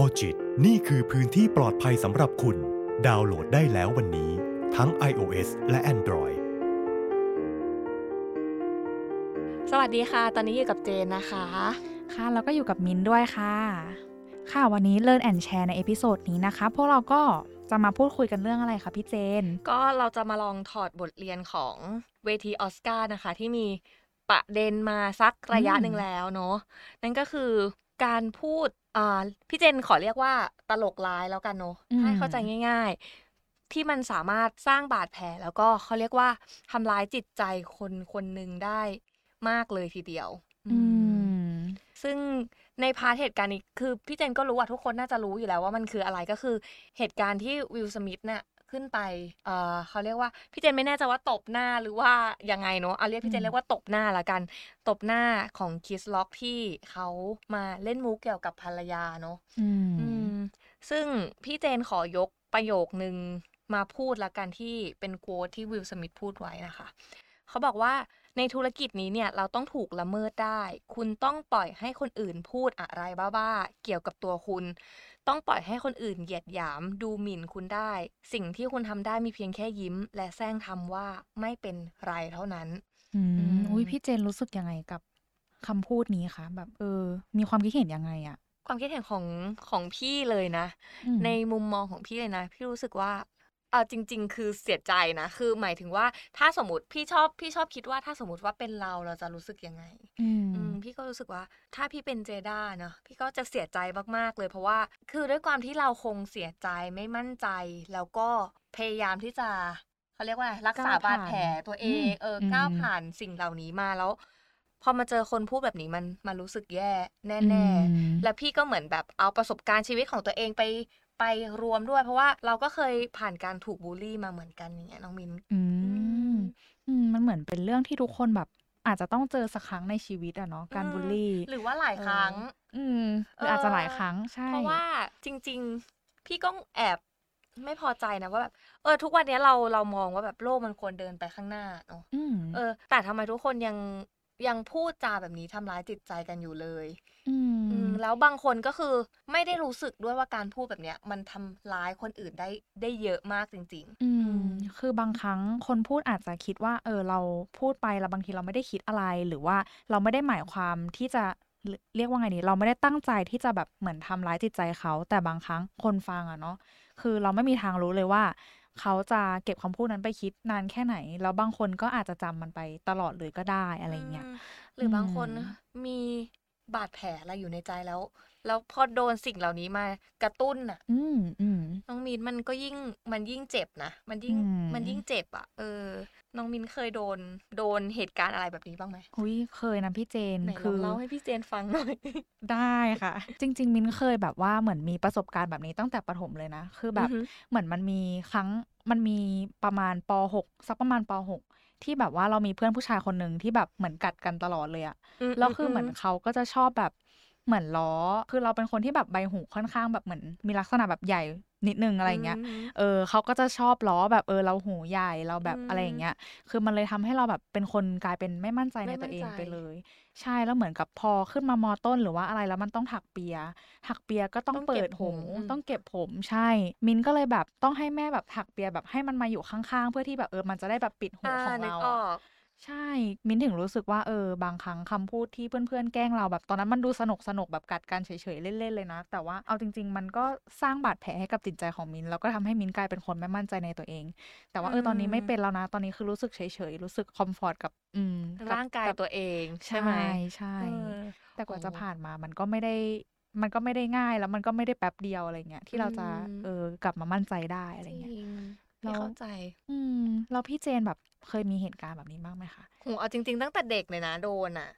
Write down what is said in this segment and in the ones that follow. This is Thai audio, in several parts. Orchid นี่คือพื้นที่ปลอดภัยสำหรับคุณดาวน์โหลดได้แล้ววันนี้ทั้ง iOS และ Android สวัสดีค่ะตอนนี้อยู่กับเจนนะคะค่ะแล้วก็อยู่กับมิ้นด้วยค่ะค่ะวันนี้ Learn and Share ในเอพิโซดนี้นะคะพวกเราก็จะมาพูดคุยกันเรื่องอะไรคะพี่เจนก็เราจะมาลองถอดบทเรียนของเวทีออสการ์นะคะที่มีประเด็นมาสักระยะหนึ่งแล้วเนาะนั่นก็คือการพูดพี่เจนขอเรียกว่าตลกร้ายแล้วกันเนาะให้เข้าใจง่ายๆที่มันสามารถสร้างบาดแผลแล้วก็เขาเรียกว่าทำร้ายจิตใจคนคนหนึ่งได้มากเลยทีเดียวซึ่งในพาร์ทเหตุการณ์นี้คือพี่เจนก็รู้ว่าทุกคนน่าจะรู้อยู่แล้วว่ามันคืออะไรก็คือเหตุการณ์ที่วิลสมิธเนี่ยขึ้นไปเขาเรียกว่าพี่เจนไม่แน่ใจว่าตบหน้าหรือว่ายังไงเนาะเอาเรียกพี่เจนเรียกว่าตบหน้าละกันตบหน้าของคิสล็อกที่เขามาเล่นมุกเกี่ยวกับภรรยาเนาะซึ่งพี่เจนขอยกประโยคนึงมาพูดละกันที่เป็นโค้ดที่วิลสมิธพูดไว้นะคะเขาบอกว่าในธุรกิจนี้เนี่ยเราต้องถูกละเมิดได้คุณต้องปล่อยให้คนอื่นพูดอะไรบ้าๆเกี่ยวกับตัวคุณต้องปล่อยให้คนอื่นเหยียดหยามดูหมิ่นคุณได้สิ่งที่คุณทำได้มีเพียงแค่ยิ้มและแซงทำว่าไม่เป็นไรเท่านั้นอุ๊ยพี่เจนรู้สึกยังไงกับคำพูดนี้คะแบบมีความคิดเห็นยังไงอะความคิดเห็นของพี่เลยนะในมุมมองของพี่เลยนะพี่รู้สึกว่าจริงๆคือเสียใจนะคือหมายถึงว่าถ้าสมมติพี่ชอบคิดว่าถ้าสมมติว่าเป็นเราจะรู้สึกยังไงพี่ก็รู้สึกว่าถ้าพี่เป็นเจด้าเนาะพี่ก็จะเสียใจมากๆเลยเพราะว่าคือด้วยความที่เราคงเสียใจไม่มั่นใจแล้วก็พยายามที่จะเขาเรียกว่ารักษาบาดแผลตัวเองก้าวผ่านสิ่งเหล่านี้มาแล้วพอมาเจอคนพูดแบบนี้มันรู้สึกแย่แน่ๆและพี่ก็เหมือนแบบเอาประสบการณ์ชีวิตของตัวเองไปรวมด้วยเพราะว่าเราก็เคยผ่านการถูกบูลลี่มาเหมือนกันอย่างเงี้ยน้องมินมันเหมือนเป็นเรื่องที่ทุกคนแบบอาจจะต้องเจอสักครั้งในชีวิตอะเนาะการบูลลี่หรือว่าหลายครั้งหรืออาจจะหลายครั้งใช่เพราะว่าจริงๆพี่ก็แอบไม่พอใจนะว่าแบบทุกวันนี้เรามองว่าแบบโลกมันควรเดินไปข้างหน้าเนาะแต่ทำไมทุกคนยังพูดจาแบบนี้ทำร้ายจิตใจกันอยู่เลยแล้วบางคนก็คือไม่ได้รู้สึกด้วยว่าการพูดแบบเนี้ยมันทำร้ายคนอื่นได้เยอะมากจริงๆคือบางครั้งคนพูดอาจจะคิดว่าเราพูดไปแล้วบางทีเราไม่ได้คิดอะไรหรือว่าเราไม่ได้หมายความที่จะเรียกว่าไงดีเราไม่ได้ตั้งใจที่จะแบบเหมือนทำร้ายจิตใจเขาแต่บางครั้งคนฟังอะเนาะคือเราไม่มีทางรู้เลยว่าเขาจะเก็บคำพูดนั้นไปคิดนานแค่ไหนแล้วบางคนก็อาจจะจำมันไปตลอดเลยก็ได้อะไรเงี้ยหรือบางคนมีบาดแผลอะไรอยู่ในใจแล้วพอโดนสิ่งเหล่านี้มากระตุ้นน่ะน้องมินมันก็ยิ่งเจ็บนะมันยิ่งเจ็บอ่ะน้องมินเคยโดนเหตุการณ์อะไรแบบนี้บ้างไหมอุ้ยเคยนะพี่เจนคือเล่าให้พี่เจนฟังหน่อย ได้ค่ะจริงๆมินเคยแบบว่าเหมือนมีประสบการณ์แบบนี้ตั้งแต่ประถมเลยนะคือแบบเหมือนมันมีประมาณป.6 สักประมาณป.6ที่แบบว่าเรามีเพื่อนผู้ชายคนนึงที่แบบเหมือนกัดกันตลอดเลยอะแล้วคือเหมือนเขาก็จะชอบแบบเหมือนล้อคือเราเป็นคนที่แบบใบหูค่อนข้างแบบเหมือนมีลักษณะแบบใหญ่นิดนึงอะไรอย่างเงี้ยเขาก็จะชอบล้อแบบเราหูใหญ่เราแบบอะไรอย่างเงี้ยคือมันเลยทำให้เราแบบเป็นคนกลายเป็นไม่มั่นใจในตัวเองไปเลยใช่แล้วเหมือนกับพอขึ้นมามอต้นหรือว่าอะไรแล้วมันต้องถักเปียก็ต้องเปิดหูต้องเก็บผมใช่มินก็เลยแบบต้องให้แม่แบบถักเปียแบบให้มันมาอยู่ข้างๆเพื่อที่แบบมันจะได้แบบปิดหูของเราใช่มินถึงรู้สึกว่าบางครั้งคำพูดที่เพื่อนๆแกล้งเราแบบตอนนั้นมันดูสนุกแบบกัดกันเฉยๆเล่นๆเลยนะแต่ว่าเอาจริงๆมันก็สร้างบาดแผลให้กับจิตใจของมินแล้วก็ทำให้มินกลายเป็นคนไม่มั่นใจในตัวเองแต่ว่าตอนนี้ไม่เป็นแล้วนะตอนนี้คือรู้สึกเฉยๆรู้สึกคอมฟอร์ตกับร่างกายตัวเองใช่ไหมใช่แต่กว่าจะผ่านมามันก็ไม่ได้ง่ายแล้วมันก็ไม่ได้แป๊บเดียวอะไรเงี้ยที่เราจะกลับมามั่นใจได้อะไรเงี้ยเข้าใจเราพี่เจนแบบเคยมีเหตุการณ์แบบนี้บ้างไหมคะโหเอาจริงๆตั้งแต่เด็กเลยนะโดนอ่ะ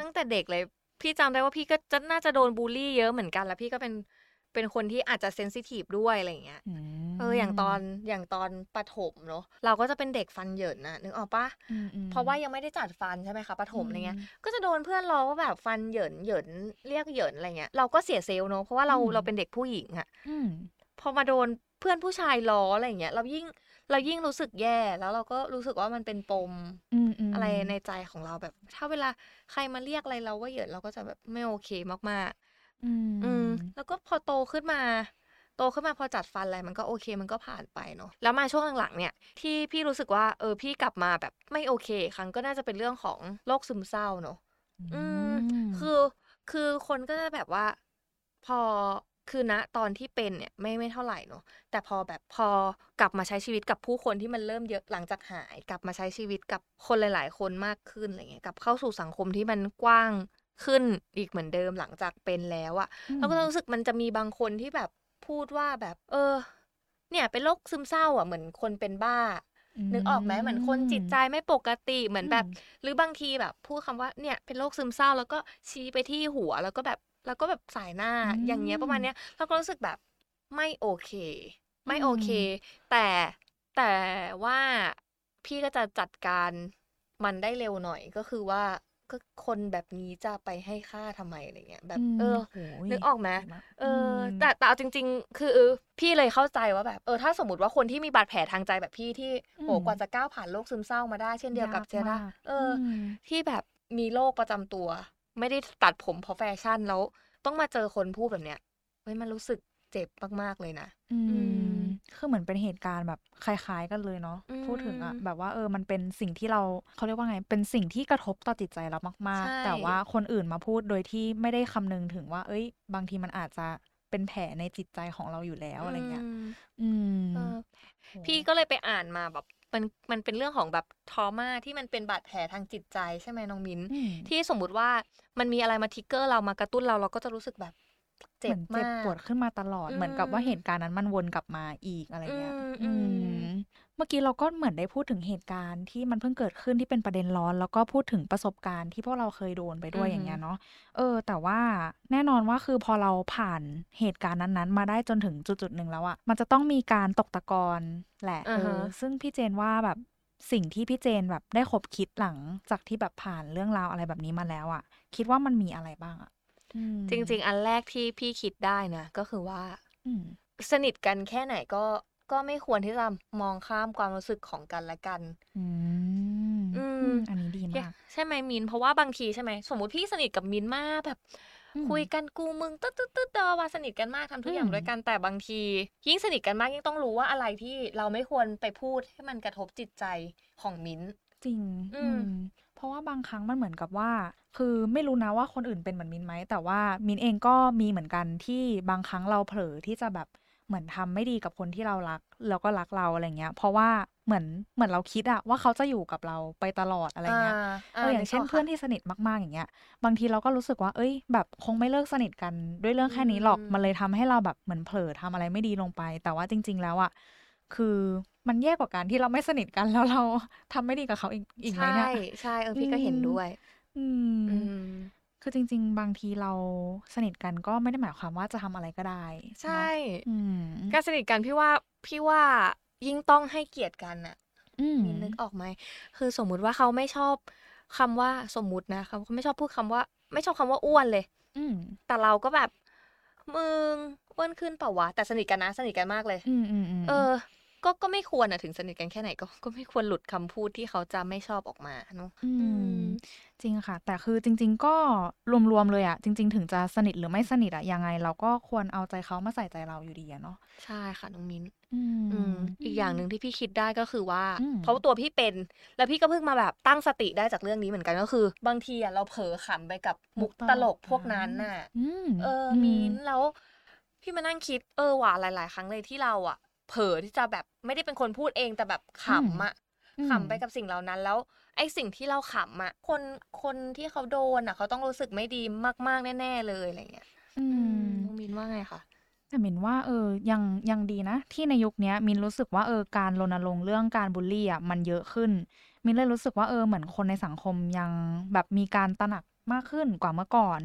ตั้งแต่เด็กเลยพี่จำได้ว่าพี่ก็น่าจะโดนบูลลี่เยอะเหมือนกันแล้วพี่ก็เป็นคนที่อาจจะเซนซิทีฟด้วยอะไรอย่างเงี้ยอย่างตอนประถมเนาะเราก็จะเป็นเด็กฟันเหยินนะนึกออกปะเพราะว่ายังไม่ได้จัดฟันใช่ไหมคะประถมอะไรเงี้ยก็จะโดนเพื่อนล้อว่าแบบฟันเหยินเรียกเหยินอะไรเงี้ยเราก็เสียเซลล์เนาะเพราะว่าเราเป็นเด็กผู้หญิงอ่ะพอมาโดนเพื่อนผู้ชายล้ออะไรอย่างเงี้ยเรายิ่งรู้สึกแย่แล้วเราก็รู้สึกว่ามันเป็นปมอะไรในใจของเราแบบถ้าเวลาใครมาเรียกอะไรเราว่าเหยินเราก็จะแบบไม่โอเคมาก แล้วก็พอโตขึ้นมาพอจัดฟันอะไรมันก็โอเคมันก็ผ่านไปเนาะแล้วมาช่วงหลังๆเนี่ยที่พี่รู้สึกว่าพี่กลับมาแบบไม่โอเคครั้งก็น่าจะเป็นเรื่องของโรคซึมเศร้าเนาะคือคนก็จะแบบว่าพอคือณตอนที่เป็นเนี่ยไม่เท่าไหร่เนาะแต่พอแบบพอกลับมาใช้ชีวิตกับผู้คนที่มันเริ่มเยอะหลังจากหายกลับมาใช้ชีวิตกับคนหลายๆคนมากขึ้นอะไรเงี้ยกลับเข้าสู่สังคมที่มันกว้างขึ้นอีกเหมือนเดิมหลังจากเป็นแล้วอะเราก็รู้สึกมันจะมีบางคนที่แบบพูดว่าแบบเนี่ยเป็นโรคซึมเศร้าอะเหมือนคนเป็นบ้านึกออกไหมเหมือนคนจิตใจไม่ปกติเหมือนแบบหรือบางทีแบบพูดคำว่าเนี่ยเป็นโรคซึมเศร้าแล้วก็ชี้ไปที่หัวแล้วก็แบบสายหน้าอย่างเงี้ยประมาณเนี้ยเราก็รู้สึกแบบไม่โอเคแต่ว่าพี่ก็จะจัดการมันได้เร็วหน่อยก็คือว่าก็คนแบบนี้จะไปให้ค่าทำไมอะไรเงี้ยแบบนึกออกไหมแต่เอาจริงๆคือพี่เลยเข้าใจว่าแบบถ้าสมมติว่าคนที่มีบาดแผลทางใจแบบพี่ที่โหกว่าจะก้าวผ่านโรคซึมเศร้ามาได้เช่นเดียวกับเจด้าที่แบบมีโรคประจำตัวไม่ได้ตัดผมเพราะแฟชั่นแล้วต้องมาเจอคนพูดแบบเนี้ยเฮ้ยมันรู้สึกเจ็บมากๆเลยนะคือเหมือนเป็นเหตุการณ์แบบคล้ายๆกันเลยเนาะพูดถึงอะแบบว่ามันเป็นสิ่งที่เราเขาเรียกว่าไงเป็นสิ่งที่กระทบต่อจิตใจเรามากๆแต่ว่าคนอื่นมาพูดโดยที่ไม่ได้คำนึงถึงว่าเอ้ยบางทีมันอาจจะเป็นแผลในจิตใจของเราอยู่แล้วอะไรเงี้ยพี่ก็เลยไปอ่านมาแบบมันเป็นเรื่องของแบบทรอมาที่มันเป็นบาดแผลทางจิตใจใช่ไหมน้องมิ้นที่สมมุติว่ามันมีอะไรมาทิกเกอร์เรามากระตุ้นเราก็จะรู้สึกแบบเจ็บมากปวดขึ้นมาตลอดเหมือนกับว่าเหตุการณ์นั้นมันวนกลับมาอีกอะไรเงี้ยเมื่อกี้เราก็เหมือนได้พูดถึงเหตุการณ์ที่มันเพิ่งเกิดขึ้นที่เป็นประเด็นร้อนแล้วก็พูดถึงประสบการณ์ที่พวกเราเคยโดนไปด้วยอย่างเงี้ยเนาะแต่ว่าแน่นอนว่าคือพอเราผ่านเหตุการณ์นั้นๆมาได้จนถึงจุดๆนึงแล้วอะมันจะต้องมีการตกตะกอนแหละซึ่งพี่เจนว่าแบบสิ่งที่พี่เจนแบบได้คบคิดหลังจากที่แบบผ่านเรื่องราวอะไรแบบนี้มาแล้วอะคิดว่ามันมีอะไรบ้างอะจริงๆอันแรกที่พี่คิดได้นะก็คือว่าสนิทกันแค่ไหนก็ไม่ควรที่จะมองข้ามความรู้สึกของกันและกันอันนี้ดีมากใช่ไหมมินเพราะว่าบางทีใช่ไหมสมมติพี่สนิทกับมินมากแบบคุยกันกูมึงตึ๊ดว่าสนิทกันมากทำทุกอย่างด้วยกันแต่บางทียิ่งสนิทกันมากยิ่งต้องรู้ว่าอะไรที่เราไม่ควรไปพูดให้มันกระทบจิตใจของมินจริงเพราะว่าบางครั้งมันเหมือนกับว่าคือไม่รู้นะว่าคนอื่นเป็นเหมือนมินไหมแต่ว่ามินเองก็มีเหมือนกันที่บางครั้งเราเผลอที่จะแบบเหมือนทำไม่ดีกับคนที่เรารักแล้วก็รักเราอะไรเงี้ยเพราะว่าเหมือนเราคิดอะว่าเขาจะอยู่กับเราไปตลอดอะไรเงี้ยอย่างเช่นเพื่อนที่สนิทมากๆอย่างเงี้ยบางทีเราก็รู้สึกว่าเอ้ยแบบคงไม่เลิกสนิทกันด้วยเรื่องแค่นี้หรอกมันเลยทำให้เราแบบเหมือนเผลอทำอะไรไม่ดีลงไปแต่ว่าจริงๆแล้วอะคือมันแย่กว่าการที่เราไม่สนิทกันแล้วเราทำไม่ดีกับเขาอีกไหมเนี่ยใช่พี่ก็เห็นด้วยคือจริงๆบางทีเราสนิทกันก็ไม่ได้หมายความว่าจะทำอะไรก็ได้ใช่การสนิทกันพี่ว่ายิ่งต้องให้เกียรติกันน่ะนึกออกไหมคือสมมุติว่าเขาไม่ชอบคำว่าสมมุตินะเขาไม่ชอบพูดคำว่าไม่ชอบคำว่าอ้วนเลยแต่เราก็แบบมึงอ้วนขึ้นเปล่าวะแต่สนิทกันนะสนิทกันมากเลยก็ไม่ควรนะถึงสนิทกันแค่ไหนก็ไม่ควรหลุดคำพูดที่เขาจะไม่ชอบออกมาเนาะจริงค่ะแต่คือจริงๆก็รวมๆเลยอะจริงๆถึงจะสนิทหรือไม่สนิทอะยังไงเราก็ควรเอาใจเขามาใส่ใจเราอยู่ดีอะเนาะใช่ค่ะน้องมิ้นอีกอย่างนึงที่พี่คิดได้ก็คือว่าเพราะตัวพี่เป็นแล้วพี่ก็เพิ่งมาแบบตั้งสติได้จากเรื่องนี้เหมือนกันก็คือบางทีอะเราเผลอขำไปกับมุกตลกพวกนั้นน่ะมิ้นแล้วพี่มานั่งคิดว่าหลายๆครั้งเลยที่เราอะเผลอที่จะแบบไม่ได้เป็นคนพูดเองแต่แบบขำไปกับสิ่งเหล่านั้นแล้วไอ้สิ่งที่เราขำอะคนที่เขาโดนอะเขาต้องรู้สึกไม่ดีมากๆแน่ๆเลยอะไรเงี้ยมินว่าไงคะแต่มินว่ายังดีนะที่ในยุคนี้มินรู้สึกว่าการรณรงค์เรื่องการบูลลี่อะมันเยอะขึ้นมินเลยรู้สึกว่าเหมือนคนในสังคมยังแบบมีการตระหนักมากขึ้นกว่าเมื่อก่อน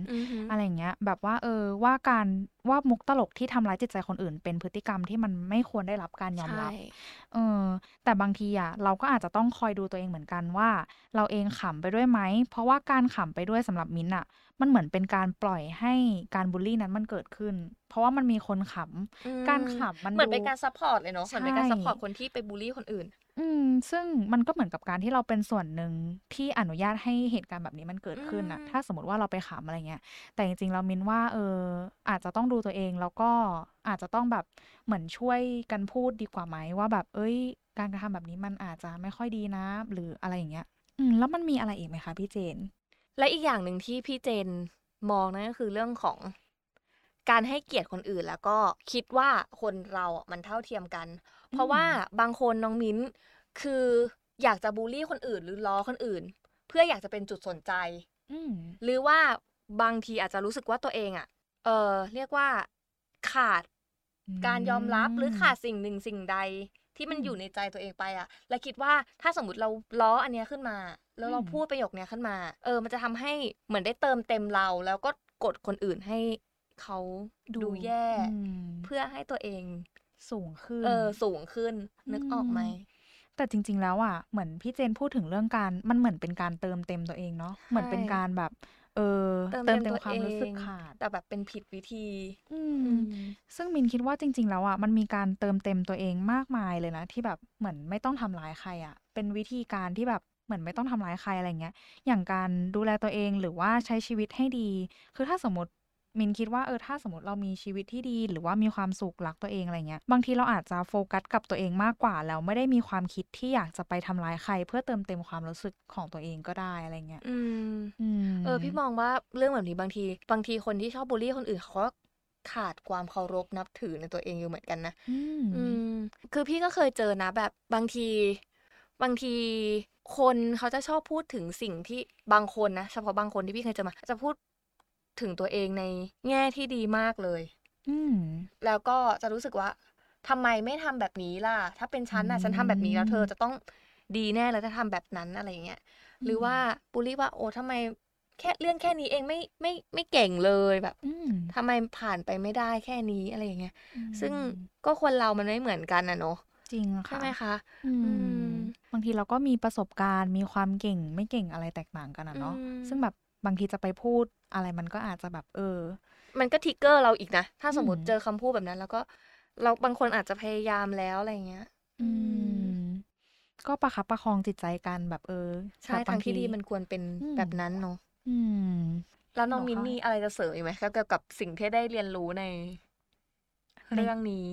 อะไรเงี้ยแบบว่าว่าการว่ามุกตลกที่ทำร้ายจิตใจคนอื่นเป็นพฤติกรรมที่มันไม่ควรได้รับการยอมรับแต่บางทีอ่ะเราก็อาจจะต้องคอยดูตัวเองเหมือนกันว่าเราเองขำไปด้วยไหมเพราะว่าการขำไปด้วยสำหรับมิ้นอ่ะมันเหมือนเป็นการปล่อยให้การบูลลี่นั้นมันเกิดขึ้นเพราะว่ามันมีคนขำการขำมันเหมือนเป็นการซัพพอร์ตเลยเนาะเหมือนเป็นการซัพพอร์ตคนที่ไปบูลลี่คนอื่น ซึ่งมันก็เหมือนกับการที่เราเป็นส่วนหนึ่งที่อนุญาตให้เหตุการณ์แบบนี้มันเกิดขึ้นนะถ้าสมมติว่าเราไปขำอะไรเงี้ยแต่จริงๆเรามินว่าอาจจะต้องดูตัวเองแล้วก็อาจจะต้องแบบเหมือนช่วยกันพูดดีกว่าไหมว่าแบบการกระทำแบบนี้มันอาจจะไม่ค่อยดีนะหรืออะไรอย่างเงี้ยแล้วมันมีอะไรอีกไหมคะพี่เจนและอีกอย่างหนึ่งที่พี่เจนมองนั่นก็คือเรื่องของการให้เกียรติคนอื่นแล้วก็คิดว่าคนเรามันเท่าเทียมกันเพราะว่าบางคนน้องมิ้นคืออยากจะบูลลี่คนอื่นหรือล้อคนอื่นเพื่ออยากจะเป็นจุดสนใจหรือว่าบางทีอาจจะรู้สึกว่าตัวเองเรียกว่าขาดการยอมรับหรือขาดสิ่งหนึ่งสิ่งใดที่มันอยู่ในใจตัวเองไปและคิดว่าถ้าสมมติเราล้ออันเนี้ยขึ้นมาแล้วเราพูดประโยคเนี้ยขึ้นมามันจะทำให้เหมือนได้เติมเต็มเราแล้วก็กดคนอื่นให้เขาดูแย่เพื่อให้ตัวเองสูงขึ้นสูงขึ้นนึกออกไหมแต่จริงๆแล้วเหมือนพี่เจนพูดถึงเรื่องการมันเหมือนเป็นการเติมเต็มตัวเองเนาะเหมือนเป็นการแบบเติมเต็มความรู้สึกขาดแต่แบบเป็นผิดวิธีซึ่งมินคิดว่าจริงๆแล้วมันมีการเติมเต็มตัวเองมากมายเลยนะที่แบบเหมือนไม่ต้องทำร้ายใครเป็นวิธีการที่แบบเหมือนไม่ต้องทำร้ายใครอะไรเงี้ยอย่างการดูแลตัวเองหรือว่าใช้ชีวิตให้ดีคือถ้าสมมติมินคิดว่าถ้าสมมติเรามีชีวิตที่ดีหรือว่ามีความสุขรักตัวเองอะไรเงี้ยบางทีเราอาจจะโฟกัสกับตัวเองมากกว่าแล้วไม่ได้มีความคิดที่อยากจะไปทำร้ายใครเพื่อเติมเต็มความรู้สึกของตัวเองก็ได้อะไรเงี้ยพี่มองว่าเรื่องแบบนี้บางทีคนที่ชอบบูลลี่คนอื่นเขาขาดความเคารพนับถือในตัวเองอยู่เหมือนกันนะคือพี่ก็เคยเจอนะแบบบางทีคนเขาจะชอบพูดถึงสิ่งที่บางคนนะเฉพาะบางคนที่พี่เคยเจอมาจะพูดถึงตัวเองในแง่ที่ดีมากเลยแล้วก็จะรู้สึกว่าทำไมไม่ทำแบบนี้ล่ะถ้าเป็นฉันฉันทำแบบนี้แล้วเธอจะต้องดีแน่แล้วจะทำแบบนั้นอะไรอย่างเงี้ยหรือว่าบูลลี่ว่าโอ้ทำไมแค่เรื่องแค่นี้เองไม่เก่งเลยแบบทำไมผ่านไปไม่ได้แค่นี้อะไรอย่างเงี้ยซึ่งก็คนเรามันไม่เหมือนกันนะเนาะจริงค่ะใช่ไหมคะบางทีเราก็มีประสบการณ์มีความเก่งไม่เก่งอะไรแตกต่างกันนะเนาะซึ่งแบบบางทีจะไปพูดอะไรมันก็อาจจะแบบมันก็ทริกเกอร์เราอีกนะถ้าสมมติเจอคำพูดแบบนั้นแล้วก็เราบางคนอาจจะพยายามแล้วอะไรเงี้ยก็ประคับประคองจิตใจกันแบบใช่ทางที่ดีมันควรเป็นแบบนั้นเนาะแล้วน้องมินนี่อะไรจะเสริมอีกไหมเกี่ยวกับสิ่งที่ได้เรียนรู้ในเรื่องนี้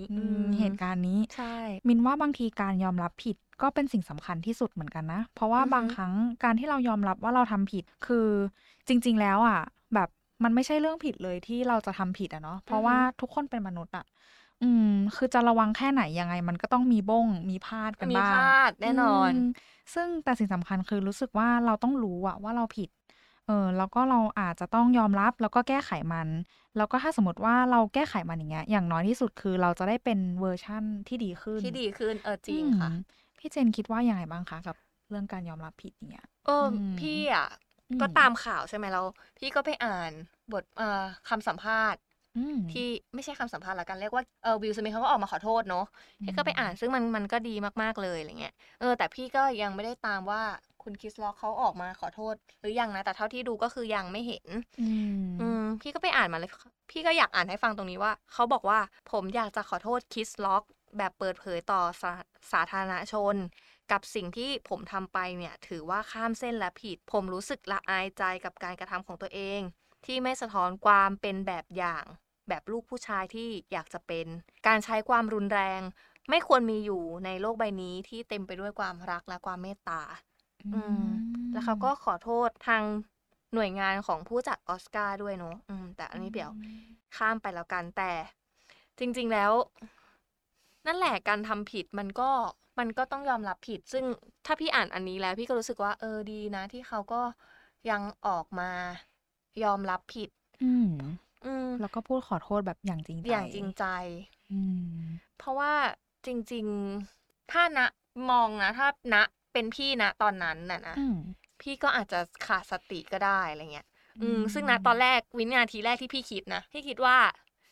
เหตุการณ์นี้ใช่มินว่าบางทีการยอมรับผิดก็เป็นสิ่งสำคัญที่สุดเหมือนกันนะเพราะว่าบางครั้งการที่เรายอมรับว่าเราทำผิดคือจริงๆแล้วแบบมันไม่ใช่เรื่องผิดเลยที่เราจะทำผิดเนาะเพราะว่าทุกคนเป็นมนุษย์คือจะระวังแค่ไหนยังไงมันก็ต้องมีบ้งมีพลาดกันบ้างมีพลาดแน่นอนซึ่งแต่สิ่งสำคัญคือรู้สึกว่าเราต้องรู้ว่าเราผิดแล้วก็เราอาจจะต้องยอมรับแล้วก็แก้ไขมันแล้วก็ถ้าสมมติว่าเราแก้ไขมันอย่างเงี้ยอย่างน้อยที่สุดคือเราจะได้เป็นเวอร์ชั่นที่ดีขึ้นจริงค่ะพี่เจนคิดว่ายังไงบ้างคะกับเรื่องการยอมรับผิดเนี่ยพี่ก็ตามข่าวใช่ไหมแล้วพี่ก็ไปอ่านบทคำสัมภาษณ์ที่ไม่ใช่คำสัมภาษณ์ละกันเรียกว่าวิลสมิธเขาก็ออกมาขอโทษเนาะพี่ก็ไปอ่านซึ่งมันก็ดีมากๆเลยอะไรเงี้ยแต่พี่ก็ยังไม่ได้ตามว่าคุณคริสล็อกเขาออกมาขอโทษหรือยังนะแต่เท่าที่ดูก็คือยังไม่เห็นพี่ก็ไปอ่านมาเลยพี่ก็อยากอ่านให้ฟังตรงนี้ว่าเขาบอกว่าผมอยากจะขอโทษคริสล็อกแบบเปิดเผยต่อสาธารณชนกับสิ่งที่ผมทำไปเนี่ยถือว่าข้ามเส้นและผิดผมรู้สึกละอายใจกับการกระทำของตัวเองที่ไม่สะท้อนความเป็นแบบอย่างแบบลูกผู้ชายที่อยากจะเป็นการใช้ความรุนแรงไม่ควรมีอยู่ในโลกใบนี้ที่เต็มไปด้วยความรักและความเมตตาแล้วเขาก็ขอโทษทางหน่วยงานของผู้จัดออสการ์ด้วยเนาะแต่อันนี้เดี๋ยวข้ามไปแล้วกันแต่จริงๆแล้วนั่นแหละการทำผิดมันก็ต้องยอมรับผิดซึ่งถ้าพี่อ่านอันนี้แล้วพี่ก็รู้สึกว่าดีนะที่เขาก็ยังออกมายอมรับผิดแล้วก็พูดขอโทษแบบอย่างจริงใจเพราะว่าจริงๆถ้านะมองนะถ้านะเป็นพี่นะตอนนั้นน่ะนะพี่ก็อาจจะขาดสติก็ได้อะไรเงี้ยซึ่งนะตอนแรกวินาทีแรกที่พี่คิดนะพี่คิดว่า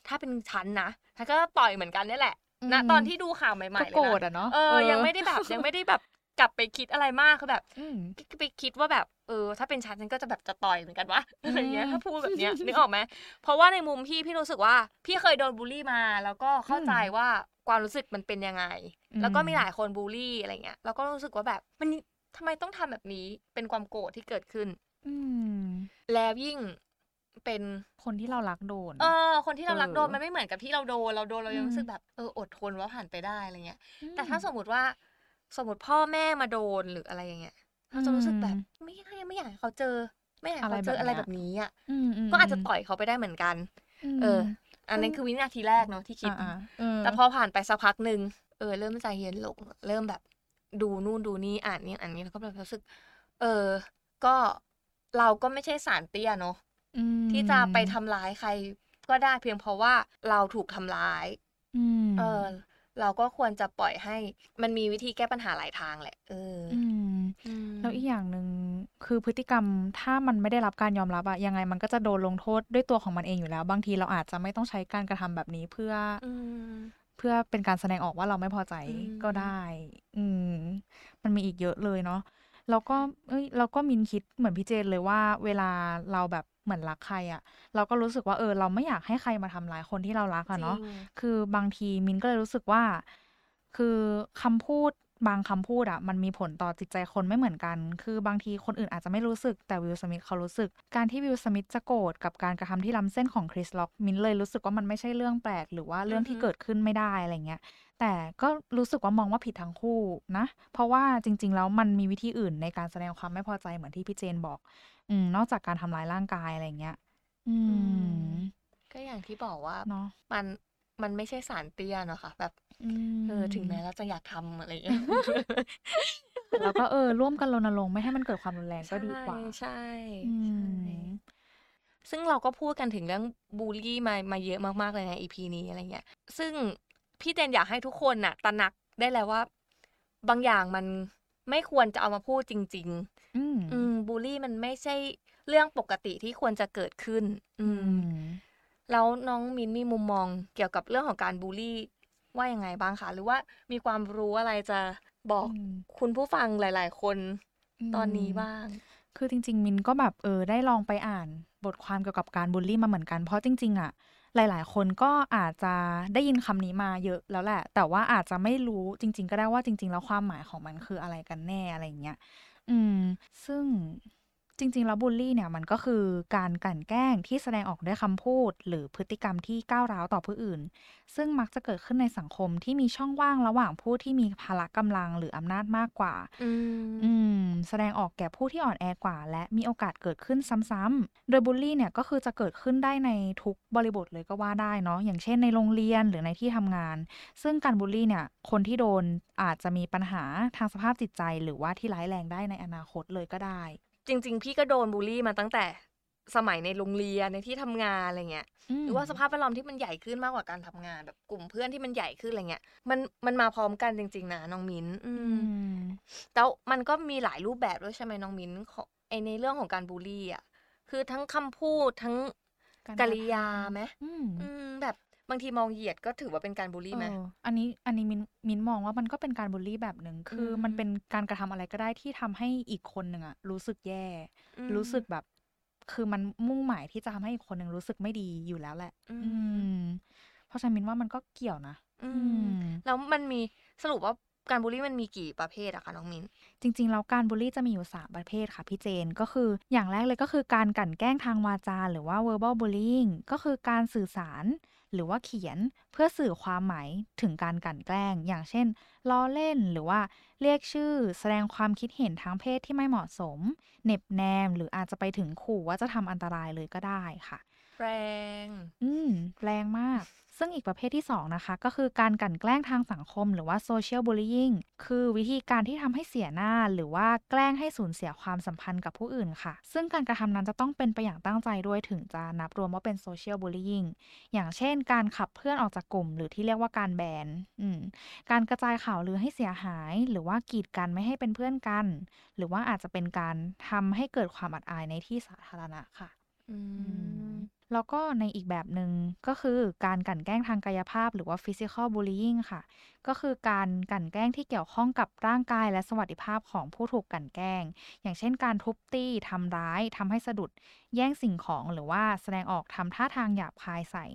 ถ้าเป็นฉันนะฉันก็ต่อยเหมือนกันนี่แหละนะตอนที่ดูข่าวใหม่ๆเลยนะยังไม่ได้แบบก กลับไปคิดอะไรมากคือแบบไปคิดว่าแบบถ้าเป็นฉันก็จะแบบจะต่อยเหมือนกันวะอะไรเงี้ยถ้าพูดแบบเนี้ยนึกออกไหมเพราะว่าในมุมพี่รู้สึกว่าพี่เคยโดนบูลลี่มาแล้วก็เข้าใจว่าความรู้สึกมันเป็นยังไงแล้วก็มีหลายคนบูลลี่อะไรเงี้ยแล้วก็รู้สึกว่าแบบมันทำไมต้องทำแบบนี้เป็นความโกรธที่เกิดขึ้นแล้วยิ่งเป็นคนที่เรารักโดนคนที่เรารักโดนมันไม่เหมือนกับที่เราโดนเรายังรู้สึกแบบอดทนว่าผ่านไปได้อะไรเงี้ยแต่ถ้าสมมติพ่อแม่มาโดนหรืออะไรอย่างเงี้ยเราจะรู้สึกแบบไม่อยากให้เขาเจออะไรแบบนี้อ่ะก็อาจจะต่อยเขาไปได้เหมือนกันอันนั้นคือวินาทีแรกเนาะที่คิดแต่พอผ่านไปสักพักนึงเริ่มใจเย็นลงเริ่มแบบดูนู่นดูนี่อ่านนี่แล้วก็แบบรู้สึกก็เราก็ไม่ใช่สารเตี้ยเนาะที่จะไปทำร้ายใครก็ได้เพียงเพราะว่าเราถูกทำร้ายเราก็ควรจะปล่อยให้มันมีวิธีแก้ปัญหาหลายทางแหละแล้วอีกอย่างนึงคือพฤติกรรมถ้ามันไม่ได้รับการยอมรับอะยังไงมันก็จะโดนลงโทษด้วยตัวของมันเองอยู่แล้วบางทีเราอาจจะไม่ต้องใช้การกระทำแบบนี้เพื่อเป็นการแสดงออกว่าเราไม่พอใจก็ได้มันมีอีกเยอะเลยเนาะแล้วก็เราก็มินคิดเหมือนพี่เจนเลยว่าเวลาเราแบบเหมือนรักใครอ่ะเราก็รู้สึกว่าเราไม่อยากให้ใครมาทำร้ายคนที่เรารักอ่ะเนาะคือบางทีมินก็เลยรู้สึกว่าคือคำพูดบางคำพูดอ่ะมันมีผลต่อจิตใจคนไม่เหมือนกันคือบางทีคนอื่นอาจจะไม่รู้สึกแต่วิลสมิธเขารู้สึกการที่วิลสมิธจะโกรธกับการกระทำที่ล้ำเส้นของคริสล็อกมินเลยรู้สึกว่ามันไม่ใช่เรื่องแปลกหรือว่าเรื่องที่เกิดขึ้นไม่ได้อะไรเงี้ยแต่ก็รู้สึกว่ามองว่าผิดทั้งคู่นะเพราะว่าจริงๆแล้วมันมีวิธีอื่นในการแสดงความไม่พอใจเหมือนที่พี่เจนบอกนอกจากการทำร้ายร่างกายอะไรเงี้ยก็อย่างที่บอกว่าเนาะมันไม่ใช่สารเตี้ยเนาะค่ะแบบถึงแม้เราจะอยากทำอะไรอย่างเงี้ยแล้วก็ร่วมกันรณรงค์ไม่ให้มันเกิดความรุนแรงก็ดีกว่าใช่ซึ่งเราก็พูดกันถึงเรื่องบูลลี่มาเยอะมากๆเลยใน EP นี้อะไรเงี้ยซึ่งพี่เจนอยากให้ทุกคนน่ะตระหนักได้แล้วว่าบางอย่างมันไม่ควรจะเอามาพูดจริงๆบูลลี่มันไม่ใช่เรื่องปกติที่ควรจะเกิดขึ้นแล้วน้องมินมีมุมมองเกี่ยวกับเรื่องของการบูลลี่ว่ายังไงบ้างคะหรือว่ามีความรู้อะไรจะบอกคุณผู้ฟังหลายๆคนตอนนี้บ้างคือจริงๆมินก็แบบได้ลองไปอ่านบทความเกี่ยวกับการบูลลี่มาเหมือนกันเพราะจริงๆอ่ะหลายๆคนก็อาจจะได้ยินคำนี้มาเยอะแล้วแหละแต่ว่าอาจจะไม่รู้จริงๆก็ได้ว่าจริงๆแล้วความหมายของมันคืออะไรกันแน่อะไรอย่างเงี้ยซึ่งจริงๆแล้วบูลลี่เนี่ยมันก็คือการกลั่นแกล้งที่แสดงออกด้วยคำพูดหรือพฤติกรรมที่ก้าวร้าวต่อผู้อื่นซึ่งมักจะเกิดขึ้นในสังคมที่มีช่องว่างระหว่างผู้ที่มีพละกำลังหรืออำนาจมากกว่าแสดงออกแก่ผู้ที่อ่อนแอกว่าและมีโอกาสเกิดขึ้นซ้ำๆโดยบูลลี่เนี่ยก็คือจะเกิดขึ้นได้ในทุกบริบทเลยก็ว่าได้เนาะอย่างเช่นในโรงเรียนหรือในที่ทำงานซึ่งการบูลลี่เนี่ยคนที่โดนอาจจะมีปัญหาทางสภาพจิตใจหรือว่าที่ร้ายแรงได้ในอนาคตเลยก็ได้จริงๆพี่ก็โดนบูลลี่มาตั้งแต่สมัยในโรงเรียนในที่ทำงานอะไรเงี้ยหรือว่าสภาพแวดล้อมที่มันใหญ่ขึ้นมากกว่าการทำงานแบบกลุ่มเพื่อนที่มันใหญ่ขึ้นอะไรเงี้ยมันมาพร้อมกันจริงๆนะน้องมิ้นแล้วมันก็มีหลายรูปแบบด้วยใช่ไหมน้องมิ้นในเรื่องของการบูลลี่อ่ะคือทั้งคำพูดทั้งกริยาไหมแบบบางทีมองเหยียดก็ถือว่าเป็นการบูลลี่ไหมอันนี้มินมองว่ามันก็เป็นการบูลลี่แบบหนึ่งคือมันเป็นการกระทำอะไรก็ได้ที่ทำให้อีกคนหนึ่งอะรู้สึกแย่รู้สึกแบบคือมันมุ่งหมายที่จะทำให้อีกคนหนึ่งรู้สึกไม่ดีอยู่แล้วแหละเพราะฉะนั้นมินว่ามันก็เกี่ยวนะแล้วมันมีสรุปว่าการบูลลี่มันมีกี่ประเภทอะคะน้องมินจริงๆแล้วการบูลลี่จะมีอยู่3ประเภทค่ะพี่เจนก็คืออย่างแรกเลยก็คือการกลั่นแกล้งทางวาจาหรือว่า verbal bullying ก็คือการสื่อสารหรือว่าเขียนเพื่อสื่อความหมายถึงการกลั่นแกล้งอย่างเช่นล้อเล่นหรือว่าเรียกชื่อแสดงความคิดเห็นทางเพศที่ไม่เหมาะสมเน็บแนมหรืออาจจะไปถึงขู่ว่าจะทำอันตรายเลยก็ได้ค่ะแรงแรงมากซึ่งอีกประเภทที่2นะคะก็คือการกลั่นแกล้งทางสังคมหรือว่า social bullying คือวิธีการที่ทำให้เสียหน้าหรือว่าแกล้งให้สูญเสียความสัมพันธ์กับผู้อื่นค่ะซึ่งการกระทำนั้นจะต้องเป็นไปอย่างตั้งใจด้วยถึงจะนับรวมว่าเป็น social bullying อย่างเช่นการขับเพื่อนออกจากกลุ่มหรือที่เรียกว่าการแบนการกระจายข่าวลือให้เสียหายหรือว่ากีดกันไม่ให้เป็นเพื่อนกันหรือว่าอาจจะเป็นการทำให้เกิดความอับอายในที่สาธารณะค่ะ แล้วก็ในอีกแบบหนึ่งก็คือการกลั่นแกล้งทางกายภาพหรือว่า physical bullying ค่ะ ก็คือการกลั่นแกล้งที่เกี่ยวข้องกับร่างกายและสวัสดิภาพของผู้ถูกกลั่นแกล้ง อย่างเช่นการทุบตีทำร้ายทำให้สะดุดแย่งสิ่งของหรือว่าแสดงออกทำท่าทางหยาบคายใส่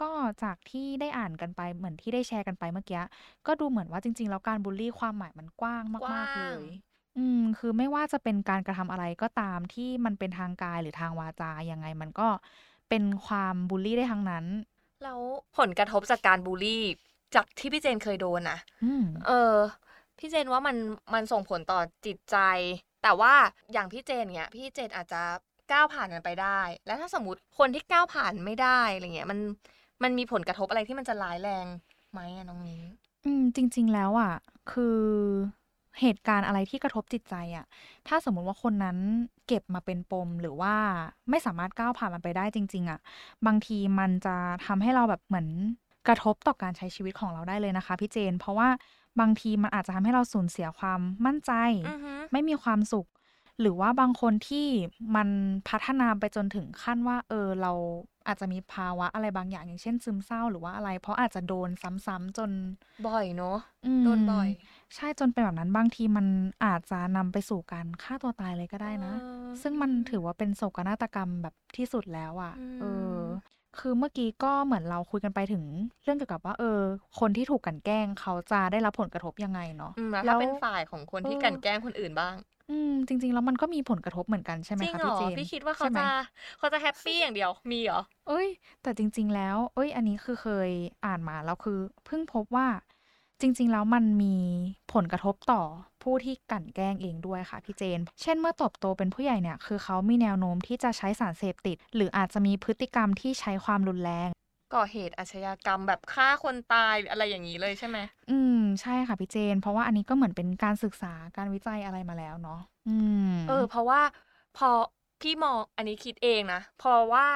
ก็จากที่ได้อ่านกันไปเหมือนที่ได้แชร์กันไปเมื่อกี้ก็ดูเหมือนว่าจริงๆแล้วการบูลลี่ความหมายมันกว้างกมาว้ากๆเลาง ย คือไม่ว่าจะเป็นการกระทำอะไรก็ตามที่มันเป็นทางกายหรือทางวาจายังไงมันก็เป็นความบูลลี่ได้ทั้งนั้น แล้วผลกระทบจากการบูลลี่จากที่พี่เจนเคยโดนนะอืม เออ พี่เจนว่ามันส่งผลต่อจิตใจ แต่ว่าอย่างพี่เจนเนี่ยพี่เจนอาจจะก้าวผ่านมันไปได้ แล้วถ้าสมมติคนที่ก้าวผ่านไม่ได้อะไรเงี้ยมันมีผลกระทบอะไรที่มันจะร้ายแรงไหมอะน้องมิ้นจริง ๆ แล้วอ่ะ คือเหตุการณ์อะไรที่กระทบจิตใจอ่ะ ถ้าสมมุติว่าคนนั้นเก็บมาเป็นปมหรือว่าไม่สามารถก้าวผ่านมันไปได้จริง ๆ อ่ะ บางทีมันจะทำให้เราแบบเหมือนกระทบต่อการใช้ชีวิตของเราได้เลยนะคะพี่เจน เพราะว่าบางทีมันอาจจะทำให้เราสูญเสียความมั่นใจ อือฮึไม่มีความสุข หรือว่าบางคนที่มันพัฒนาไปจนถึงขั้นว่า เราอาจจะมีภาวะอะไรบางอย่างอย่างเช่น ซึมเศร้าหรือว่าอะไร เพราะอาจจะโดนซ้ำๆจน บ่อยเนอะอืโดนม บ่อยใช่จนเป็นแบบนั้นบางทีมันอาจจะนำไปสู่การฆ่าตัวตายเลยก็เอได้นะ อซึ่งมันถือว่าเป็นโศกนาฏกรรมแบบที่สุดแล้วอ่ะ อืเออ มคือเมื่อกี้ก็เหมือนเราคุยกันไปถึงเรื่องเกี่ยวกับว่า คนที่ถูกกลั่นแกล้งเขาจะได้รับผลกระทบยังไงเนาะแล้วถ้าแล้วเป็นฝ่ายของคนเอที่กลั่อนแกล้งคนอื่นบ้าง จริง ๆ แล้วมันก็มีผลกระทบเหมือนกันใช่ไหมจริงคะเหรพี่อเจน พี่คิดว่าใช่เขาไหม จะแฮปปี้อย่างเดียวมีเหรอเอ้ยแต่จริง ๆ แล้ว อันนี้คือเคยอ่านมาแล้วคือเพิ่งพบว่าจริง ๆ แล้วมันมีผลกระทบต่อผู้ที่กลั่นแกล้งเองด้วยค่ะพี่เจน เช่นเมื่อเตบโตเป็นผู้ใหญ่เนี่ยคือเขามีแนวโน้มที่จะใช้สารเสพติด หรืออาจจะมีพฤติกรรมที่ใช้ความรุนแรง ก่อเหตุอาชญากรรมแบบฆ่าคนตายหรืออะไรอย่างนี้เลยใช่ไหมใช่ค่ะพี่เจน เพราะว่าอันนี้ก็เหมือนเป็นการศึกษาการวิจัยอะไรมาแล้วเนาะม เพราะว่าพอพี่มองอันนี้คิดเองนะเพราะว่า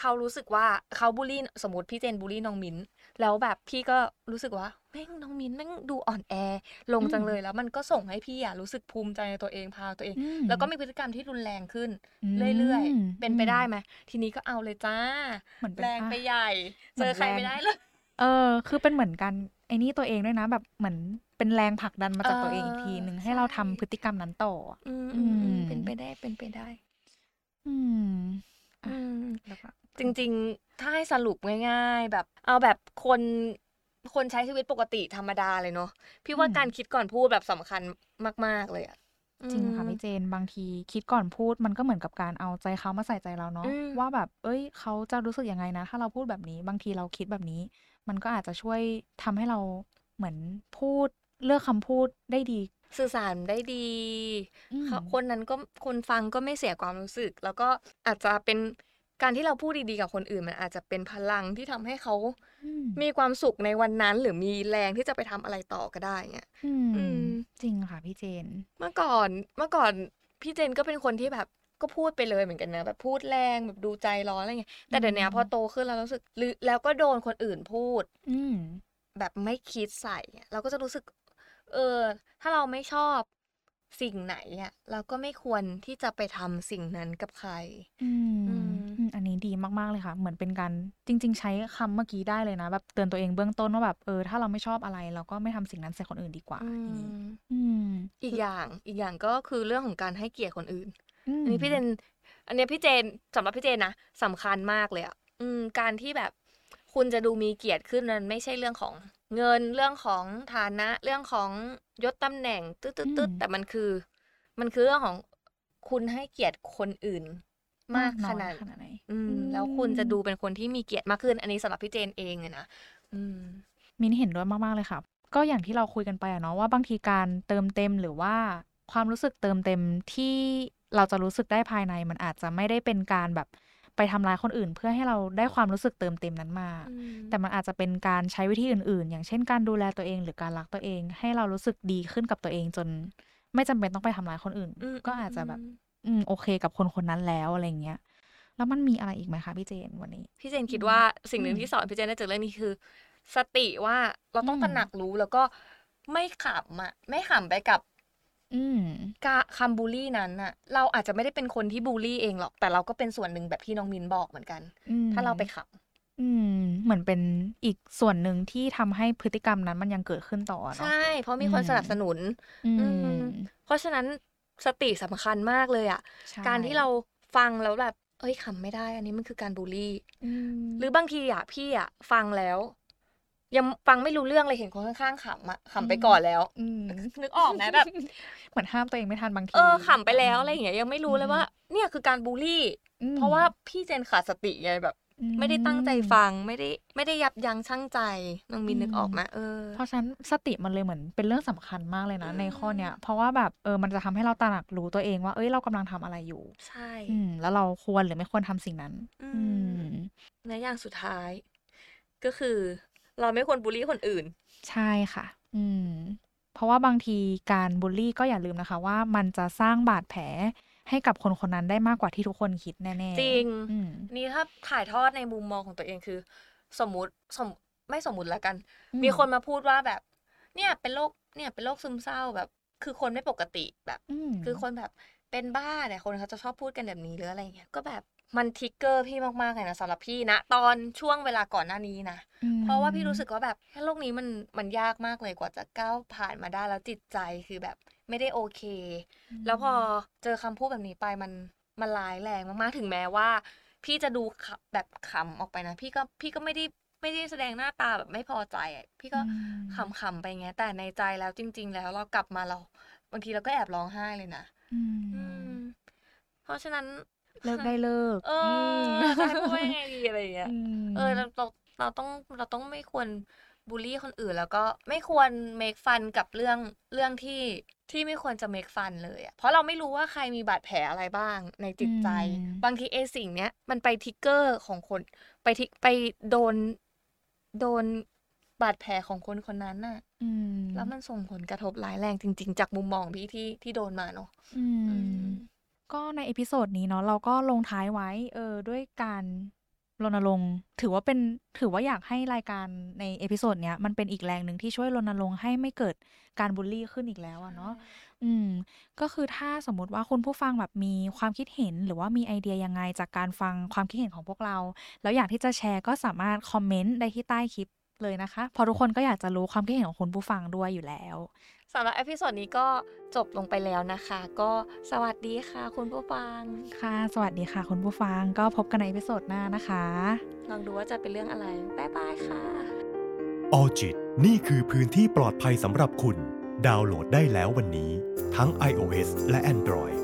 เขารู้สึกว่าเขาบูลลี่สมมติพี่เจนบูลลี่น้องมิ้นแล้วแบบพี่ก็รู้สึกว่าแม่งน้องมิ้นแม่งดูอ่อนแอลงอืจัมงเลยแล้วมันก็ส่งให้พี่อะรู้สึกภูมิใจในตัวเองพาวตัวเอง อืมแล้วก็มีพฤติกรรมที่รุนแรงขึ้น อืเรื่อยมๆ เป็นอืไปมได้ไหมทีนี้ก็เอาเลยจ้า เหมือนเป็แรนงไปใหญ่ เหเจมือนอใคแรรงไม่ง ได้เลย คือเป็นเหมือนกันไอ้นี่ตัวเองด้วยนะ แบบเหมือนเป็นแรงผลักดันมาเอจากตัวเองอีกทีอหนึ่งให้ใช่ เราทำพฤติกรรมนั้นต่ออะอืม เป็นไปได้ อืมอือ่ะม แล้วก็จริงๆ ถ้าให้สรุปง่าย ๆ แบบ เอาแบบคนใช้ชีวิตปกติธรรมดาเลยเนาะ พี่อืว่าม การคิดก่อนพูดแบบสำคัญมาก ๆ เลยอ่ะ อืจริงม ค่ะพี่เจนบางทีคิดก่อนพูดมันก็เหมือนกับการเอาใจเขามาใส่ใจเราอืเนาะม ว่าแบบ เขาจะรู้สึกยังไงนะ ถ้าเราพูดแบบนี้ บางทีเราคิดแบบนี้ มันก็อาจจะช่วยทำให้เราเหมือนพูดเลือกคำพูดได้ดี สื่อสารได้ดีอืม เขาคนนั้นก็คนฟังก็ไม่เสียความรู้สึก แล้วก็อาจจะเป็นการที่เราพูดดีๆกับคนอื่น มันอาจจะเป็นพลังที่ทำให้เขาอืม มีความสุขในวันนั้น หรือมีแรงที่จะไปทำอะไรต่อก็ได้เงี้ยอือืม ม จริงค่ะพี่เจน เมื่อก่อนพี่เจนก็เป็นคนที่แบบก็พูดไปเลยเหมือนกันนะแบบพูดแรงแบบดูใจร้อนอะไรเงี้ยแต่อืเดี๋ยวเนี้ยม พอโตขึ้นเรารู้สึกหรือแล้วก็โดนคนอื่นพูด อืม แบบไม่คิดใส่อะเราก็จะรู้สึก เออ ถ้าเราไม่ชอบสิ่งไหนอะเราก็ไม่ควรที่จะไปทำสิ่งนั้นกับใคร อืมอืม อันนี้ดีมาก ๆ เลยค่ะ เหมือนเป็นการจริง ๆ ใช้คำเมื่อกี้ได้เลยนะ แบบเตือนตัวเองเบื้องต้นว่าแบบถ้าเราไม่ชอบอะไร เราก็ไม่ทำสิ่งนั้นใส่คนอื่นดีกว่า อือย่างนี้ ม อืม อีกอย่างก็คือเรื่องของการให้เกียรติคนอื่น อือันม นี้พี่เจน อันเนี้ยพี่เจนสำหรับพี่เจนนะสำคัญมากเลยอ่ะการที่แบบคุณจะดูมีเกียรติขึ้นนั้นไม่ใช่เรื่องของเงินเรื่องของฐานะเรื่องของยศตำแหน่งตึ๊ดตึ๊ดอืตึ๊ดม แต่มันคือเรื่องของคุณให้เกียรติคนอื่น มามากกขน้อยนาด ขนาดไหน อืแล้วคุณจะม ดูเป็นคนที่มีเกียรติมากขึ้น อันนี้สำหรับพี่เจนเองเลยนะอืม มินเห็นด้วยมาก ๆ เลยค่ะ ก็อย่างที่เราคุยกันไปอะเนาะว่าบางทีการเติมเต็มหรือว่าความรู้สึกเติมเต็มที่เราจะรู้สึกได้ภายในมันอาจจะไม่ได้เป็นการแบบไปทำร้ายคนอื่น เพื่อให้เราได้ความรู้สึกเติมเต็มนั้นมา อืม แต่มันอาจจะเป็นการใช้วิธีอื่น ๆ อย่างเช่นการดูแลตัวเองหรือการรักตัวเอง ให้เรารู้สึกดีขึ้นกับตัวเองจน ไม่จำเป็นต้องไปทำร้ายคนอื่น อืมก็อืมอาจอืจะแบบม โอเคกับคนคนนั้นแล้วอะไรเงี้ยแล้วมันมีอะไรอีกไหมคะพี่เจนวันนี้ พี่เจนอืคิดม ว่าสิ่งหอืนึ่งม ที่สอนพี่เจนได้จากเรื่องนี้คือ สติว่าเราอืต้องตม ระหนักรู้แล้วก็ไม่ขำไปกับ อืมคำบูลลี่นั้นน่ะเราอาจจะไม่ได้เป็นคนที่บูลลี่เองหรอกแต่เราก็เป็นส่วนหนึ่งแบบที่น้องมินบอกเหมือนกันถ้าเราไปขับเหมือนเป็นอีกส่วนหนึ่งที่ทำให้พฤติกรรมนั้นมันยังเกิดขึ้นต่อเนาะใช่เพราะมีคนสนับสนุนเพราะฉะนั้นสติสำคัญมากเลยอ่ะการที่เราฟังแล้วแบบเอ้ยขำไม่ได้อันนี้มันคือการบูลลี่หรือบางทีอ่ะพี่อ่ะฟังแล้วยังฟังไม่รู้เรื่องเลยเห็นคนข้างๆขำอ่ะขำไปก่อนแล้วนึกออกไหมแบบเหมือนห้ามตัวเองไม่ทันบางทีขำไปแล้วอะไรอย่างเงี้ยยังไม่รู้เลยว่าเนี่ยคือการบูลลี่เพราะว่าพี่เจนขาดสติไงแบบไม่ได้ตั้งใจฟังไม่ได้ยับยั้งชั่งใจน้องมินนึกออกไหมเพราะฉะนั้นสติมันเลยเหมือนเป็นเรื่องสำคัญมากเลยนะในข้อเนี้ยเพราะว่าแบบมันจะทำให้เราตระหนักรู้ตัวเองว่าเอ้ยเรากำลังทำอะไรอยู่ใช่แล้วเราควรหรือไม่ควรทำสิ่งนั้นและอย่างสุดท้ายก็คือเราไม่ควรบูลลี่คนอื่นใช่ค่ะเพราะว่าบางทีการบูลลี่ก็อย่าลืมนะคะว่ามันจะสร้างบาดแผลให้กับคนคนนั้นได้มากกว่าที่ทุกคนคิดแน่ๆจริงนี่ถ้าถ่ายทอดในมุมมองของตัวเองคือสมมติละกันมีคนมาพูดว่าแบบเนี่ยเป็นโรคซึมเศร้าแบบคือคนไม่ปกติแบบคือคนแบบเป็นบ้าเนี่ยคนเขาจะชอบพูดกันแบบนี้หรืออะไรเงี้ยก็แบบมันทิกเกอร์พี่มากๆเลยนะสำหรับพี่นะตอนช่วงเวลาก่อนหน้านี้นะเพราะว่าพี่รู้สึกว่าแบบโลกนี้มันยากมากเลยกว่าจะก้าวผ่านมาได้แล้วจิตใจคือแบบไม่ได้โอเคแล้วพอเจอคำพูดแบบนี้ไปมันร้ายแรงมากๆถึงแม้ว่าพี่จะดูแบบขำออกไปนะพี่ก็ไม่ได้แสดงหน้าตาแบบไม่พอใจพี่ก็ขำๆไปไงแต่ในใจแล้วจริงๆแล้วเรากลับมาเราบางทีเราก็แอบร้องไห้เลยนะเพราะฉะนั้นเลิกได้เลิกได้พูดยังไงดีอะไรอย่างเงี้ยเราต้องไม่ควรบูลลี่คนอื่นแล้วก็ไม่ควรเมคฟันกับเรื่องที่ไม่ควรจะเมคฟันเลยอ่ะเพราะเราไม่รู้ว่าใครมีบาดแผลอะไรบ้างในจิตใจบางทีสิ่งเนี้ยมันไปทิกเกอร์ของคนไปโดนบาดแผลของคนคนนั้นน่ะแล้วมันส่งผลกระทบหลายแรงจริงๆจากมุมมองพี่ที่โดนมาเนาะก็ในเอพิโซดนี้เนาะเราก็ลงท้ายไว้ด้วยการรณรงค์ถือว่าอยากให้รายการในเอพิโซดเนี้ยมันเป็นอีกแรงหนึ่งที่ช่วยรณรงค์ให้ไม่เกิดการบูลลี่ขึ้นอีกแล้วอ่ะเนาะก็คือถ้าสมมติว่าคุณผู้ฟังแบบมีความคิดเห็นหรือว่ามีไอเดียยังไงจากการฟังความคิดเห็นของพวกเราแล้วอยากที่จะแชร์ก็สามารถคอมเมนต์ได้ที่ใต้คลิปเลยนะคะพอทุกคนก็อยากจะรู้ความคิดเห็นของคุณผู้ฟังด้วยอยู่แล้วสำหรับเอพิโซดนี้ก็จบลงไปแล้วนะคะก็สวัสดีค่ะคุณผู้ฟังค่ะสวัสดีค่ะคุณผู้ฟังก็พบกันในเอพิโซดหน้านะคะลองดูว่าจะเป็นเรื่องอะไรบ๊ายบายค่ะออจิตนี่คือพื้นที่ปลอดภัยสำหรับคุณดาวน์โหลดได้แล้ววันนี้ทั้ง iOS และ Android